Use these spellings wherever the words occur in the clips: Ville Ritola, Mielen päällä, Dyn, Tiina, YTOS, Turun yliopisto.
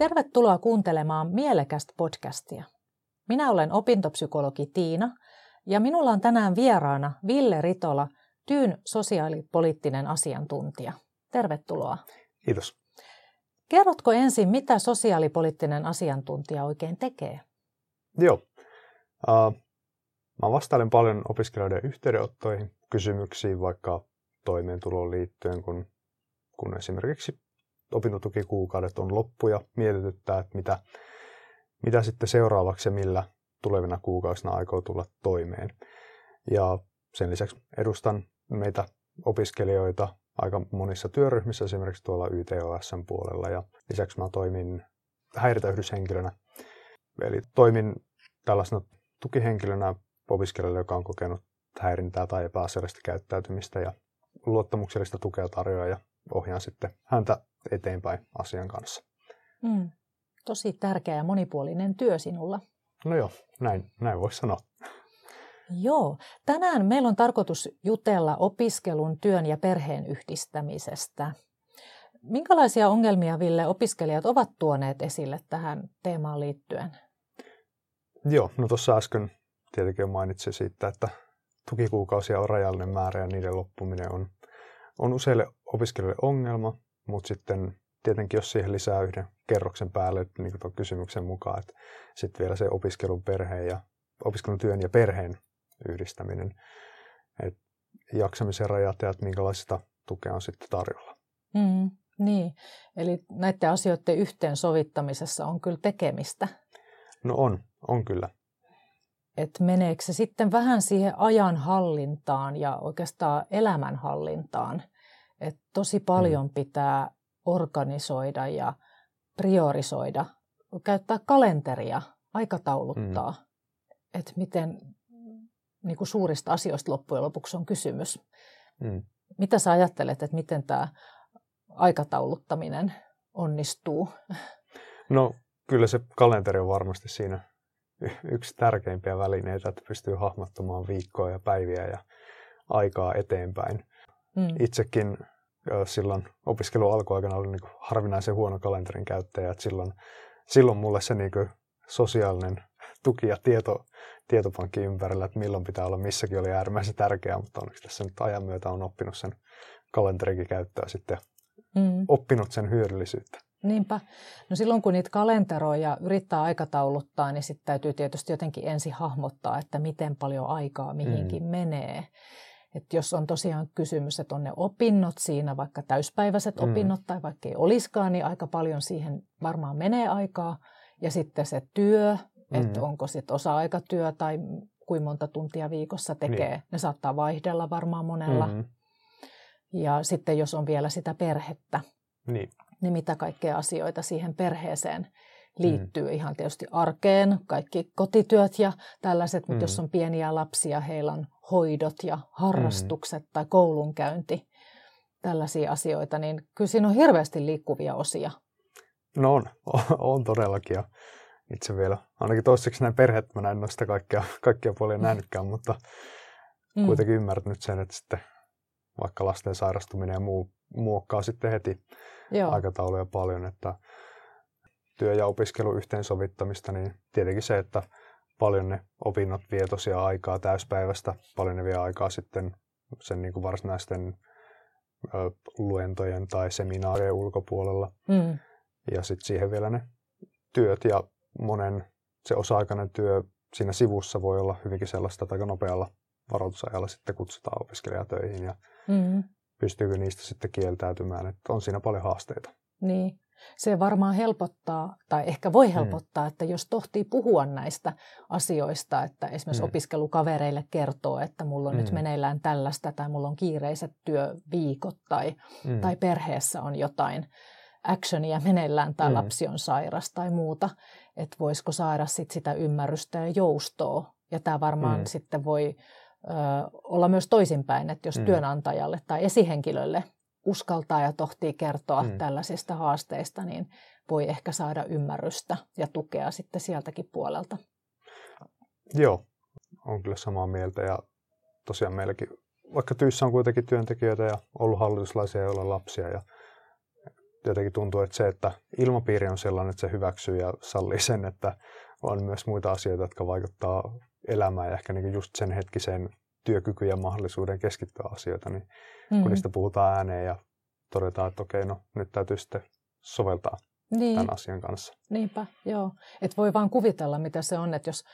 Tervetuloa kuuntelemaan mielekästä podcastia. Minä olen opintopsykologi Tiina ja minulla on tänään vieraana Ville Ritola, Dyn sosiaalipoliittinen asiantuntija. Tervetuloa. Kiitos. Kerrotko ensin, mitä sosiaalipoliittinen asiantuntija oikein tekee? Joo. Mä vastailen paljon opiskelijoiden yhteydenottoihin, kysymyksiin vaikka toimeentuloon liittyen, kun esimerkiksi opintotukikuukaudet on loppu ja mietityttää, että mitä sitten seuraavaksi ja millä tulevina kuukausina aikoo tulla toimeen. Ja sen lisäksi edustan meitä opiskelijoita aika monissa työryhmissä, esimerkiksi tuolla YTOS:n puolella, ja lisäksi mä toimin häiritäyhdyshenkilönä, eli toimin tällaisena tukihenkilönä opiskelijalle, joka on kokenut häirintää tai epäasiallista käyttäytymistä, ja luottamuksellista tukea tarjoaa ja ohjaan sitten häntä eteenpäin asian kanssa. Tosi tärkeä ja monipuolinen työ sinulla. No joo, näin voisi sanoa. Joo. Tänään meillä on tarkoitus jutella opiskelun, työn ja perheen yhdistämisestä. Minkälaisia ongelmia, Ville, opiskelijat ovat tuoneet esille tähän teemaan liittyen? Joo, no tuossa äsken tietenkin mainitsin siitä, että tukikuukausia on rajallinen määrä ja niiden loppuminen on useille opiskelijoille ongelma, mutta sitten tietenkin jos siihen lisää yhden kerroksen päälle, niin kuin tuon kysymyksen mukaan, että sitten vielä se opiskelun, työn ja perheen yhdistäminen, että jaksamisen rajat ja että minkälaista tukea on sitten tarjolla. Niin, eli näiden asioiden yhteensovittamisessa on kyllä tekemistä. No on kyllä. Että meneekö se sitten vähän siihen ajanhallintaan ja oikeastaan elämänhallintaan? Että tosi paljon pitää organisoida ja priorisoida, käyttää kalenteria, aikatauluttaa, että miten niin kuin suurista asioista loppujen lopuksi on kysymys. Mitä sä ajattelet, että miten tämä aikatauluttaminen onnistuu? No kyllä se kalenteri on varmasti siinä yksi tärkeimpiä välineitä, että pystyy hahmottamaan viikkoa ja päiviä ja aikaa eteenpäin. Itsekin silloin opiskelun alkuaikana oli niin kuin harvinaisen huono kalenterin käyttäjä. Että silloin mulle se niin kuin sosiaalinen tuki ja tietopankki ympärillä, että milloin pitää olla missäkin, oli äärimmäisen tärkeää. Mutta onneksi tässä nyt ajan myötä on oppinut sen kalenterikin käyttöä sitten, oppinut sen hyödyllisyyttä. Niinpä. No silloin kun niitä kalenteroi ja yrittää aikatauluttaa, niin sitten täytyy tietysti jotenkin ensin hahmottaa, että miten paljon aikaa mihinkin menee. Että jos on tosiaan kysymys, että on ne opinnot siinä, vaikka täyspäiväiset opinnot tai vaikka ei olisikaan, niin aika paljon siihen varmaan menee aikaa. Ja sitten se työ, että onko sitten osa-aikatyö tai kuinka monta tuntia viikossa tekee. Niin. Ne saattaa vaihdella varmaan monella. Ja sitten jos on vielä sitä perhettä, niin mitä kaikkea asioita siihen perheeseen liittyy. Ihan tietysti arkeen, kaikki kotityöt ja tällaiset, mutta jos on pieniä lapsia, heillä on hoidot ja harrastukset tai koulunkäynti, tällaisia asioita, niin kyllä siinä on hirveästi liikkuvia osia. No on todellakin. Ja itse vielä, ainakin toistaiseksi näin perheet, mä en ole sitä kaikkia puolia nähnytkään, mutta kuitenkin ymmärtänyt sen, että sitten vaikka lasten sairastuminen ja muu muokkaa sitten heti aikatauluja paljon, että työ- ja opiskelun yhteensovittamista, niin tietenkin se, että paljon ne opinnot vie tosiaan aikaa täyspäivästä, paljon ne vie aikaa sitten sen niin kuin varsinaisten luentojen tai seminaarien ulkopuolella. Ja sitten siihen vielä ne työt ja se osa-aikainen työ siinä sivussa voi olla hyvinkin sellaista, että aika nopealla varoitusajalla sitten kutsutaan opiskelijatöihin ja pystyykö niistä sitten kieltäytymään, että on siinä paljon haasteita. Niin. Se varmaan helpottaa, tai ehkä voi helpottaa, että jos tohtii puhua näistä asioista, että esimerkiksi opiskelukavereille kertoo, että mulla on nyt meneillään tällaista, tai mulla on kiireiset työviikot, tai perheessä on jotain actionia meneillään, tai lapsi on sairas tai muuta, että voisiko saada sit sitä ymmärrystä ja joustoa. Ja tämä varmaan sitten voi olla myös toisinpäin, että jos työnantajalle tai esihenkilölle uskaltaa ja tohtii kertoa tällaisista haasteista, niin voi ehkä saada ymmärrystä ja tukea sitten sieltäkin puolelta. Joo, on kyllä samaa mieltä. Ja tosiaan meilläkin, vaikka Tyyssä on kuitenkin työntekijöitä ja ollut hallituslaisia, joilla on lapsia ja jotenkin tuntuu, että se, että ilmapiiri on sellainen, että se hyväksyy ja sallii sen, että on myös muita asioita, jotka vaikuttaa elämään ja ehkä niin just sen hetkiseen työkykyyn ja mahdollisuuden keskittyä asioita, niin kun niistä puhutaan ääneen ja todetaan, että okei, no nyt täytyy sitten soveltaa tämän asian kanssa. Niinpä, joo. Et voi vaan kuvitella, mitä se on, että jos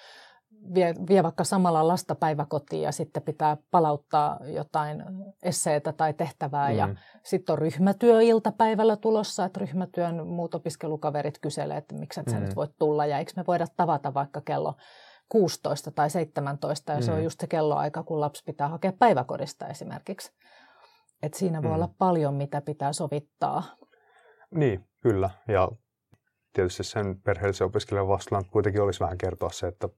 vie vaikka samalla lasta päiväkotiin ja sitten pitää palauttaa jotain esseitä tai tehtävää ja sitten on ryhmätyö iltapäivällä tulossa, että ryhmätyön muut opiskelukaverit kyselevät, että miksi et sä nyt voit tulla ja eikö me voida tavata vaikka kello 16 tai 17 ja se on just se kelloaika, kun lapsi pitää hakea päiväkodista esimerkiksi. Et siinä voi olla paljon, mitä pitää sovittaa. Niin, kyllä. Ja tietysti sen perheellisen opiskelijan vastuulla kuitenkin olisi vähän kertoa se, että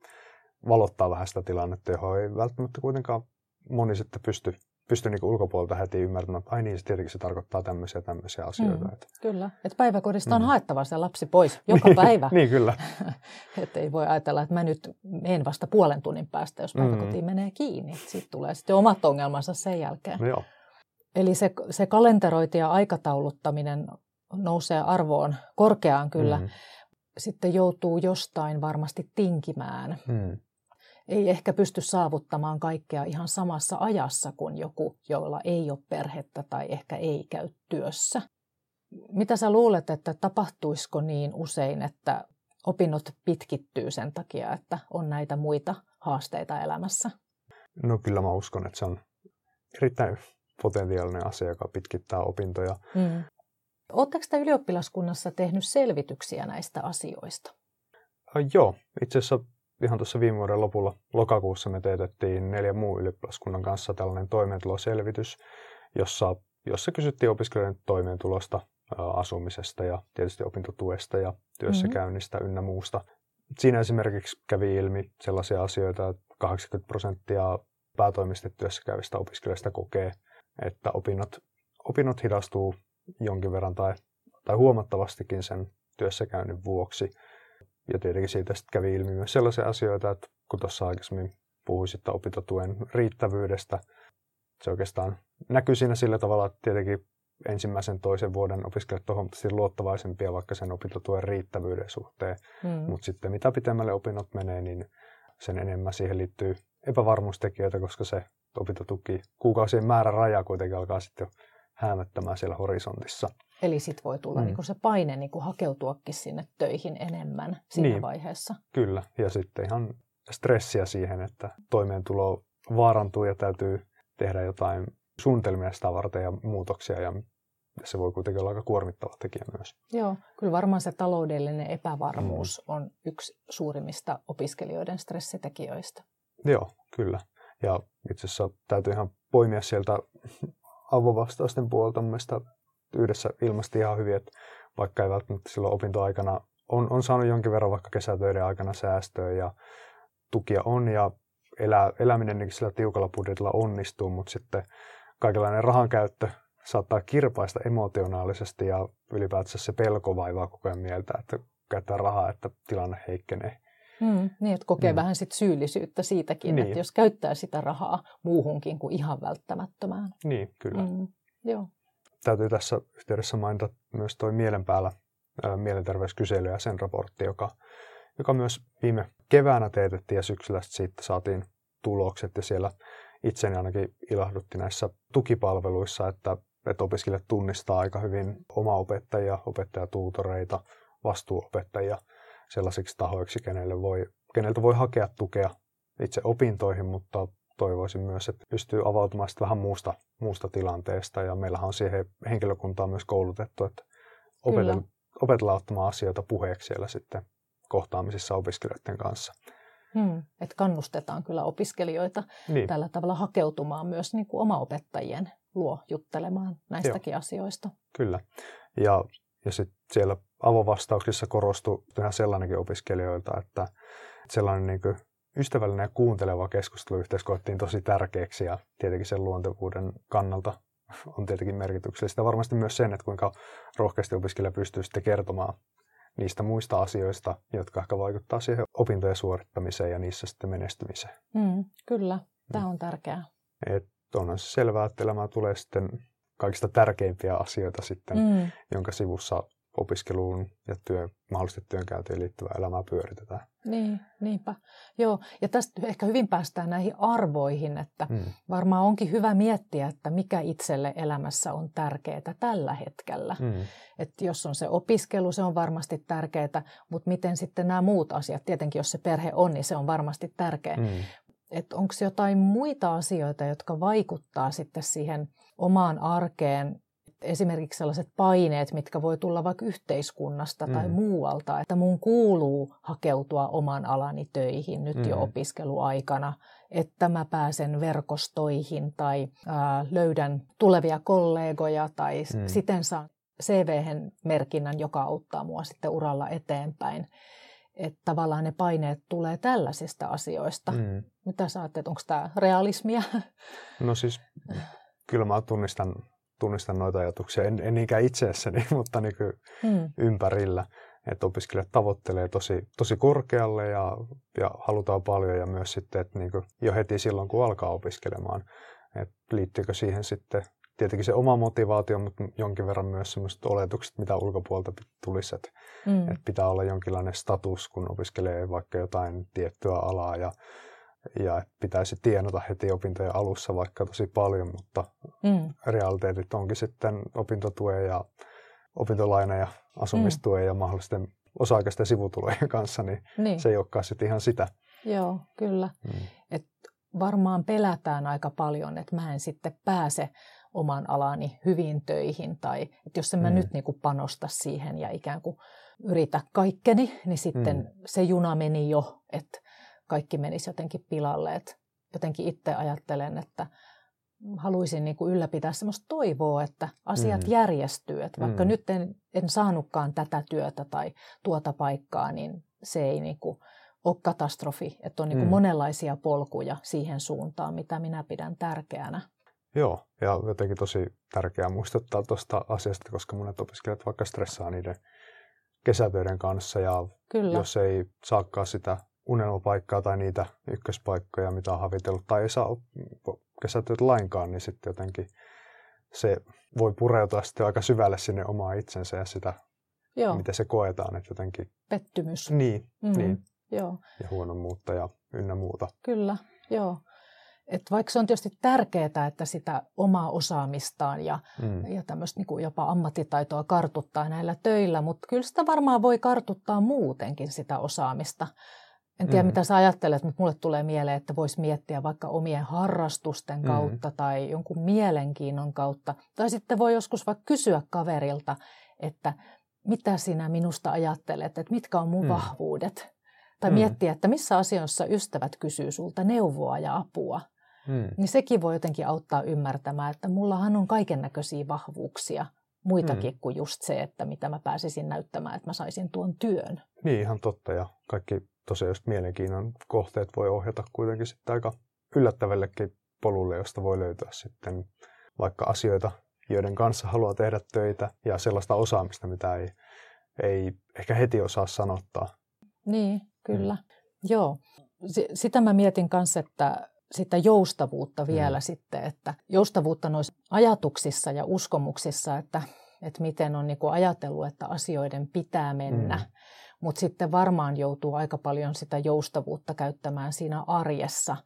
valottaa vähän sitä tilannetta, johon ei välttämättä kuitenkaan moni sitten pysty niin kuin ulkopuolelta heti ymmärtämään, että ai niin, se tietenkin se tarkoittaa tämmöisiä asioita. Kyllä, että päiväkodista on haettava se lapsi pois joka päivä. Niin, kyllä. Että ei voi ajatella, että mä nyt menen vasta puolen tunnin päästä, jos päiväkotiin menee kiinni. Siitä tulee sitten omat ongelmansa sen jälkeen. No, joo. Eli se kalenterointi ja aikatauluttaminen nousee arvoon korkeaan kyllä. Sitten joutuu jostain varmasti tinkimään. Ei ehkä pysty saavuttamaan kaikkea ihan samassa ajassa kuin joku, jolla ei ole perhettä tai ehkä ei käy työssä. Mitä sä luulet, että tapahtuisiko niin usein, että opinnot pitkittyy sen takia, että on näitä muita haasteita elämässä? No kyllä mä uskon, että se on erittäin potentiaalinen asia, joka pitkittää opintoja. Oletteko te ylioppilaskunnassa tehnyt selvityksiä näistä asioista? Joo, itse asiassa ihan tuossa viime vuoden lopulla lokakuussa me teetettiin 4 muun ylioppilaskunnan kanssa tällainen toimeentuloselvitys, jossa kysyttiin opiskelijoiden toimeentulosta, asumisesta ja tietysti opintotuesta ja työssäkäynnistä ynnä muusta. Siinä esimerkiksi kävi ilmi sellaisia asioita, että 80% päätoimisesti työssäkäyvistä opiskelijoista kokee, että opinnot hidastuu jonkin verran tai huomattavastikin sen työssäkäynnin vuoksi. Ja tietenkin siitä kävi ilmi myös sellaisia asioita, että kun tuossa aikaisemmin puhuin sitten opintotuen riittävyydestä, se oikeastaan näkyy siinä sillä tavalla, että tietenkin ensimmäisen toisen vuoden opiskelijat on huomattavasti luottavaisempia vaikka sen opintotuen riittävyyden suhteen. Mutta sitten mitä pitemmälle opinnot menee, niin sen enemmän siihen liittyy epävarmuustekijöitä, koska se opintotuki kuukausien määrä raja kuitenkin alkaa sitten jo häämöttämään siellä horisontissa. Eli sitten voi tulla niin kun se paine niin kun hakeutuakin sinne töihin enemmän siinä vaiheessa. Kyllä, ja sitten ihan stressiä siihen, että toimeentulo vaarantuu ja täytyy tehdä jotain suunnitelmia sitä varten ja muutoksia. Ja se voi kuitenkin olla aika kuormittava tekijä myös. Joo, kyllä varmaan se taloudellinen epävarmuus on yksi suurimmista opiskelijoiden stressitekijöistä. Joo, kyllä. Ja itse asiassa täytyy ihan poimia sieltä avovastausten puolta. Mun mielestä yhdessä ilmasti ihan hyvin, että vaikka ei välttämättä silloin opintoaikana on saanut jonkin verran vaikka kesätöiden aikana säästöä ja tukia on ja eläminen sillä tiukalla budjetilla onnistuu, mutta sitten kaikenlainen rahan käyttö saattaa kirpaista emotionaalisesti ja ylipäätänsä se pelko vaivaa koko ajan mieltä, että käyttää rahaa, että tilanne heikkenee. Niin, että kokee vähän sit syyllisyyttä siitäkin, että jos käyttää sitä rahaa muuhunkin kuin ihan välttämättömään. Niin, kyllä. Joo. Täytyy tässä yhteydessä mainita myös tuo Mielen päällä mielenterveyskysely ja sen raportti, joka myös viime keväänä teetettiin ja syksyllä siitä saatiin tulokset. Ja siellä itseni ainakin ilahdutti näissä tukipalveluissa, että opiskelijat tunnistaa aika hyvin omaopettajia, opettajatuutoreita, vastuuopettajia sellaisiksi tahoiksi, keneltä voi hakea tukea itse opintoihin, mutta toivoisin myös, että pystyy avautumaan vähän muusta tilanteesta. Ja meillähän on siihen henkilökuntaa myös koulutettu, että opetellaan ottamaan asioita puheeksi siellä sitten kohtaamisissa opiskelijoiden kanssa. Että kannustetaan kyllä opiskelijoita tällä tavalla hakeutumaan myös niin kuin omaopettajien luo juttelemaan näistäkin asioista. Kyllä. Ja sitten siellä avovastauksissa korostui ihan sellainenkin opiskelijoilta, että sellainen niin kuin ystävällinen ja kuunteleva keskusteluyhteys koettiin tosi tärkeäksi ja tietenkin sen luontevuuden kannalta on tietenkin merkityksellistä. Varmasti myös sen, että kuinka rohkeasti opiskelija pystyy sitten kertomaan niistä muista asioista, jotka ehkä vaikuttaa siihen opintojen suorittamiseen ja niissä sitten menestymiseen. Kyllä, tämä on tärkeää. Et onhan se selvää, että elämää tulee sitten kaikista tärkeimpiä asioita sitten, jonka sivussa opiskeluun ja mahdollisesti työnkäyntiin liittyvää elämää pyöritetään. Niin, niinpä. Joo, ja tästä ehkä hyvin päästään näihin arvoihin, että varmaan onkin hyvä miettiä, että mikä itselle elämässä on tärkeää tällä hetkellä. Että jos on se opiskelu, se on varmasti tärkeää, mutta miten sitten nämä muut asiat, tietenkin jos se perhe on, niin se on varmasti tärkeää. Että onko jotain muita asioita, jotka vaikuttaa sitten siihen omaan arkeen, esimerkiksi sellaiset paineet, mitkä voi tulla vaikka yhteiskunnasta tai muualta, että mun kuuluu hakeutua oman alani töihin nyt jo opiskeluaikana, että mä pääsen verkostoihin tai löydän tulevia kollegoja tai siten saan CV:hen merkinnän, joka auttaa mua sitten uralla eteenpäin. Että tavallaan ne paineet tulee tällaisista asioista. Mitä sä ajattelet, onko tämä realismia? No siis kyllä mä tunnistan noita ajatuksia, en niinkään itseessäni, mutta niin kuin ympärillä. Että opiskelijat tavoittelee tosi korkealle ja halutaan paljon ja myös sitten, että niin kuin jo heti silloin, kun alkaa opiskelemaan. Että liittyykö siihen sitten tietenkin se oma motivaatio, mutta jonkin verran myös sellaiset oletukset, mitä ulkopuolelta tulisi. Että et pitää olla jonkinlainen status, kun opiskelee vaikka jotain tiettyä alaa ja pitäisi tienata heti opintojen alussa vaikka tosi paljon, mutta realiteetit onkin sitten opintotuen ja opintolaina ja asumistuen ja mahdollisten osa-aikaisten sivutulojen kanssa, niin se ei olekaan sitten ihan sitä. Joo, kyllä. Et varmaan pelätään aika paljon, että mä en sitten pääse oman alani hyviin töihin tai että jos en mä nyt niin kuin panosta siihen ja ikään kuin yritä kaikkeni, niin sitten se juna meni jo, että kaikki menisi jotenkin pilalle. Et jotenkin itse ajattelen, että haluaisin niin kuin ylläpitää semmoista toivoa, että asiat järjestyy. Et vaikka nyt en saanutkaan tätä työtä tai tuota paikkaa, niin se ei niin kuin ole katastrofi. Että on niin kuin monenlaisia polkuja siihen suuntaan, mitä minä pidän tärkeänä. Joo, ja jotenkin tosi tärkeää muistuttaa tuosta asiasta, koska monet opiskelijat vaikka stressaa niiden kesätöiden kanssa. Ja kyllä. Jos ei saakaan sitä unelmapaikkaa tai niitä ykköspaikkoja, mitä on havitellut, tai ei saa kesätyöt lainkaan, niin sitten jotenkin se voi pureutua sitten aika syvälle sinne omaa itsensä ja sitä, miten se koetaan. Että jotenkin pettymys. Niin. Joo. Ja huonommuutta ja ynnä muuta. Kyllä, joo. Et vaikka se on tietysti tärkeää, että sitä omaa osaamistaan ja tämmöistä niin jopa ammattitaitoa kartuttaa näillä töillä, mutta kyllä sitä varmaan voi kartuttaa muutenkin sitä osaamista. En tiedä, mitä sä ajattelet, mutta mulle tulee mieleen, että voisi miettiä vaikka omien harrastusten kautta tai jonkun mielenkiinnon kautta. Tai sitten voi joskus vaikka kysyä kaverilta, että mitä sinä minusta ajattelet, että mitkä on mun vahvuudet. Tai miettiä, että missä asioissa ystävät kysyy sulta neuvoa ja apua. Niin sekin voi jotenkin auttaa ymmärtämään, että mullahan on kaikennäköisiä vahvuuksia. Muitakin kuin just se, että mitä mä pääsisin näyttämään, että mä saisin tuon työn. Niin, ihan totta. Ja kaikki tosiaan just mielenkiinnon kohteet voi ohjata kuitenkin sitten aika yllättävällekin polulle, josta voi löytyä sitten vaikka asioita, joiden kanssa haluaa tehdä töitä ja sellaista osaamista, mitä ei ehkä heti osaa sanottaa. Niin, kyllä. Joo. Sitä mä mietin kanssa, että sitä joustavuutta vielä sitten, että joustavuutta noissa ajatuksissa ja uskomuksissa, että miten on niinku ajatellut, että asioiden pitää mennä. Mutta sitten varmaan joutuu aika paljon sitä joustavuutta käyttämään siinä arjessa,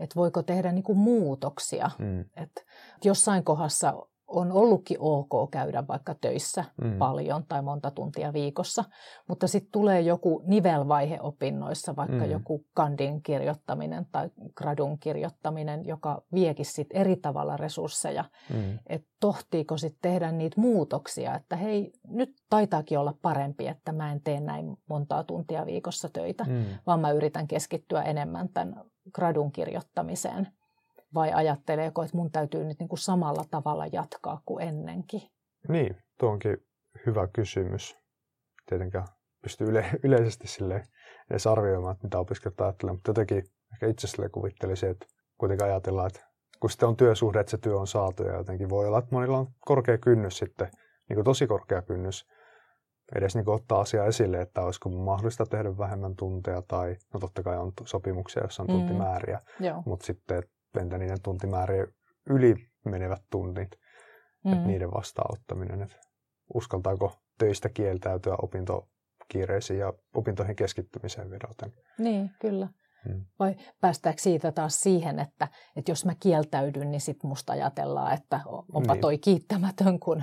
että voiko tehdä niinku muutoksia. Että jossain kohdassa on ollutkin ok käydä vaikka töissä paljon tai monta tuntia viikossa, mutta sitten tulee joku nivelvaihe opinnoissa, vaikka joku kandin kirjoittaminen tai gradun kirjoittaminen, joka viekin sitten eri tavalla resursseja. Että tohtiiko sitten tehdä niitä muutoksia, että hei, nyt taitaakin olla parempi, että mä en tee näin montaa tuntia viikossa töitä, vaan mä yritän keskittyä enemmän tämän gradun kirjoittamiseen. Vai ajatteleeko, että mun täytyy nyt niin kuin samalla tavalla jatkaa kuin ennenkin? Niin, tuo onkin hyvä kysymys. Tietenkään pystyy yleisesti silleen edes arvioimaan, mitä opiskelijat ajattelee, mutta jotenkin ehkä itse silleen kuvittelisin, että kuitenkin ajatellaan, että kun sitten on työsuhde, että se työ on saatu ja jotenkin voi olla, että monilla on korkea kynnys sitten, niin kuin tosi korkea kynnys, edes niin kuin ottaa asiaa esille, että olisiko mahdollista tehdä vähemmän tunteja tai, no totta kai on sopimuksia, jossa on tuntimääriä, mutta sitten, että niiden tuntimäärien yli menevät tunnit, että niiden vastaanottaminen, että uskaltaako töistä kieltäytyä opintokiireisiin ja opintoihin keskittymiseen vedoten. Niin, kyllä. Vai päästäänkö siitä taas siihen, että jos mä kieltäydyn, niin sit musta ajatellaan, että onpa toi kiittämätön, kun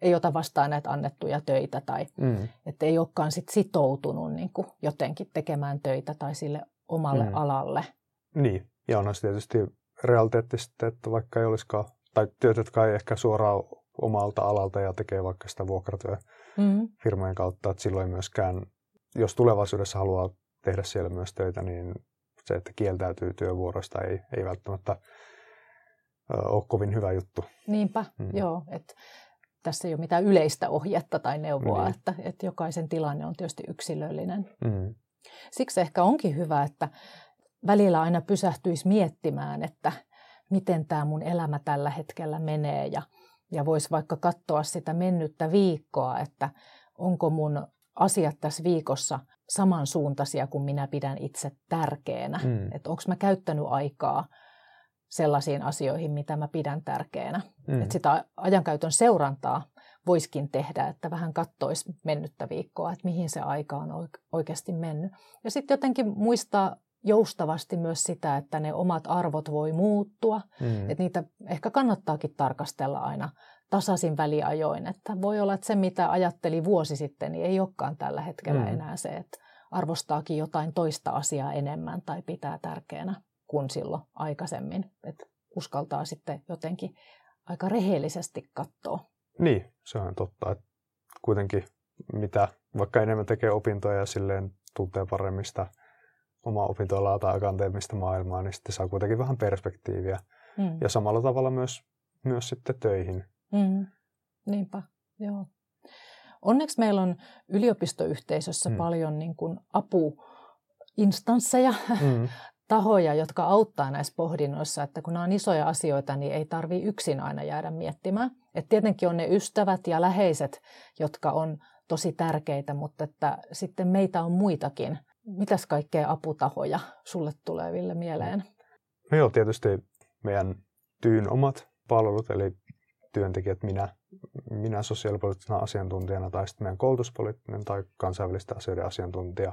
ei ota vastaan näitä annettuja töitä tai että ei olekaan sit sitoutunut niin kuin jotenkin tekemään töitä tai sille omalle alalle. Niin, ja onhan se tietysti realiteettista, että vaikka ei olisikaan, tai työt, jotka ei ehkä suoraan omalta alalta ja tekee vaikka sitä vuokratyöfirmojen kautta, että silloin myöskään, jos tulevaisuudessa haluaa tehdä siellä myös töitä, niin se, että kieltäytyy työvuorosta, ei välttämättä ole kovin hyvä juttu. Niinpä, joo. Että tässä ei ole mitään yleistä ohjetta tai neuvoa, että jokaisen tilanne on tietysti yksilöllinen. Siksi ehkä onkin hyvä, että välillä aina pysähtyisi miettimään, että miten tämä mun elämä tällä hetkellä menee. Ja voisi vaikka katsoa sitä mennyttä viikkoa, että onko mun asiat tässä viikossa samansuuntaisia kuin minä pidän itse tärkeänä. Että onko mä käyttänyt aikaa sellaisiin asioihin, mitä mä pidän tärkeänä. Että sitä ajankäytön seurantaa voisikin tehdä, että vähän katsoisi mennyttä viikkoa, että mihin se aika on oikeasti mennyt. Ja sitten jotenkin muistaa joustavasti myös sitä, että ne omat arvot voi muuttua. Että niitä ehkä kannattaakin tarkastella aina tasaisin väliajoin. Että voi olla, että se mitä ajatteli vuosi sitten, niin ei olekaan tällä hetkellä enää se, että arvostaakin jotain toista asiaa enemmän tai pitää tärkeänä kuin silloin aikaisemmin. Että uskaltaa sitten jotenkin aika rehellisesti katsoa. Niin, se on totta. Että kuitenkin mitä vaikka enemmän tekee opintoja ja silleen tuntee paremmin sitä omaa opintoalaa tai akateemista maailmaa, niin sitten saa kuitenkin vähän perspektiiviä. Ja samalla tavalla myös sitten töihin. Niinpä, joo. Onneksi meillä on yliopistoyhteisössä paljon niin kuin apuinstansseja, tahoja, jotka auttaa näissä pohdinnoissa, että kun nämä on isoja asioita, niin ei tarvitse yksin aina jäädä miettimään. Et tietenkin on ne ystävät ja läheiset, jotka on tosi tärkeitä, mutta että sitten meitä on muitakin. Mitäs kaikkea aputahoja sulle tulee, Ville, mieleen? No joo, tietysti meidän Dyn omat palvelut, eli työntekijät, minä sosiaalipoliittisena asiantuntijana tai sitten meidän koulutuspoliittinen tai kansainvälisten asioiden asiantuntija.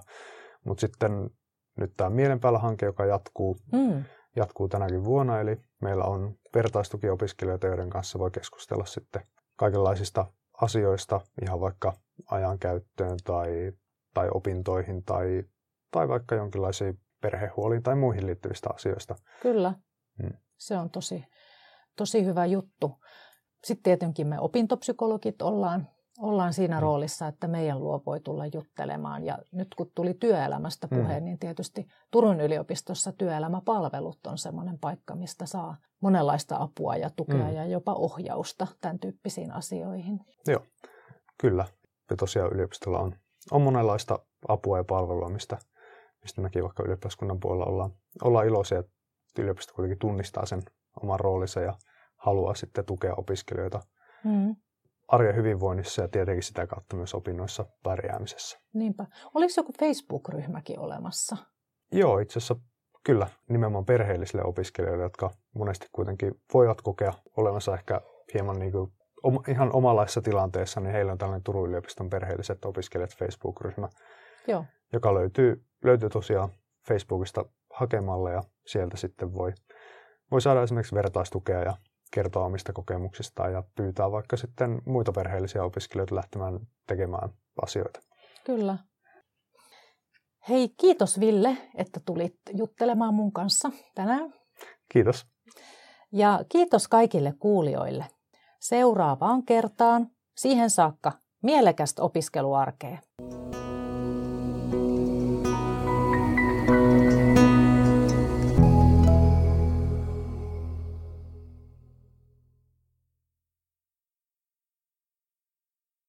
Mutta sitten nyt tämä Mielen päällä -hanke, joka jatkuu tänäkin vuonna, eli meillä on vertaistukiopiskelijoita, joiden kanssa voi keskustella sitten kaikenlaisista asioista, ihan vaikka ajankäyttöön tai opintoihin tai vaikka jonkinlaisiin perhehuoliin tai muihin liittyvistä asioista. Kyllä, se on tosi hyvä juttu. Sitten tietenkin me opintopsykologit ollaan siinä roolissa, että meidän luo voi tulla juttelemaan. Ja nyt kun tuli työelämästä puhe, niin tietysti Turun yliopistossa työelämäpalvelut on semmoinen paikka, mistä saa monenlaista apua ja tukea ja jopa ohjausta tämän tyyppisiin asioihin. Joo, kyllä. Ja tosiaan yliopistolla on monenlaista apua ja palvelua, mistä mekin vaikka ylioppilaskunnan puolella ollaan iloisia, että yliopisto kuitenkin tunnistaa sen oman roolinsa ja haluaa sitten tukea opiskelijoita arjen hyvinvoinnissa ja tietenkin sitä kautta myös opinnoissa pärjäämisessä. Niinpä. Oliko joku Facebook-ryhmäkin olemassa? Joo, itse asiassa kyllä. Nimenomaan perheellisille opiskelijoille, jotka monesti kuitenkin voivat kokea olevansa ehkä hieman niin kuin ihan omanlaisessa tilanteessa, niin heillä on tällainen Turun yliopiston perheelliset opiskelijat Facebook-ryhmä, joo, joka löytyy tosiaan Facebookista hakemalla ja sieltä sitten voi saada esimerkiksi vertaistukea ja kertoa omista kokemuksistaan ja pyytää vaikka sitten muita perheellisiä opiskelijoita lähtemään tekemään asioita. Kyllä. Hei, kiitos Ville, että tulit juttelemaan mun kanssa tänään. Kiitos. Ja kiitos kaikille kuulijoille. Seuraavaan kertaan. Siihen saakka mielekästä opiskeluarkea.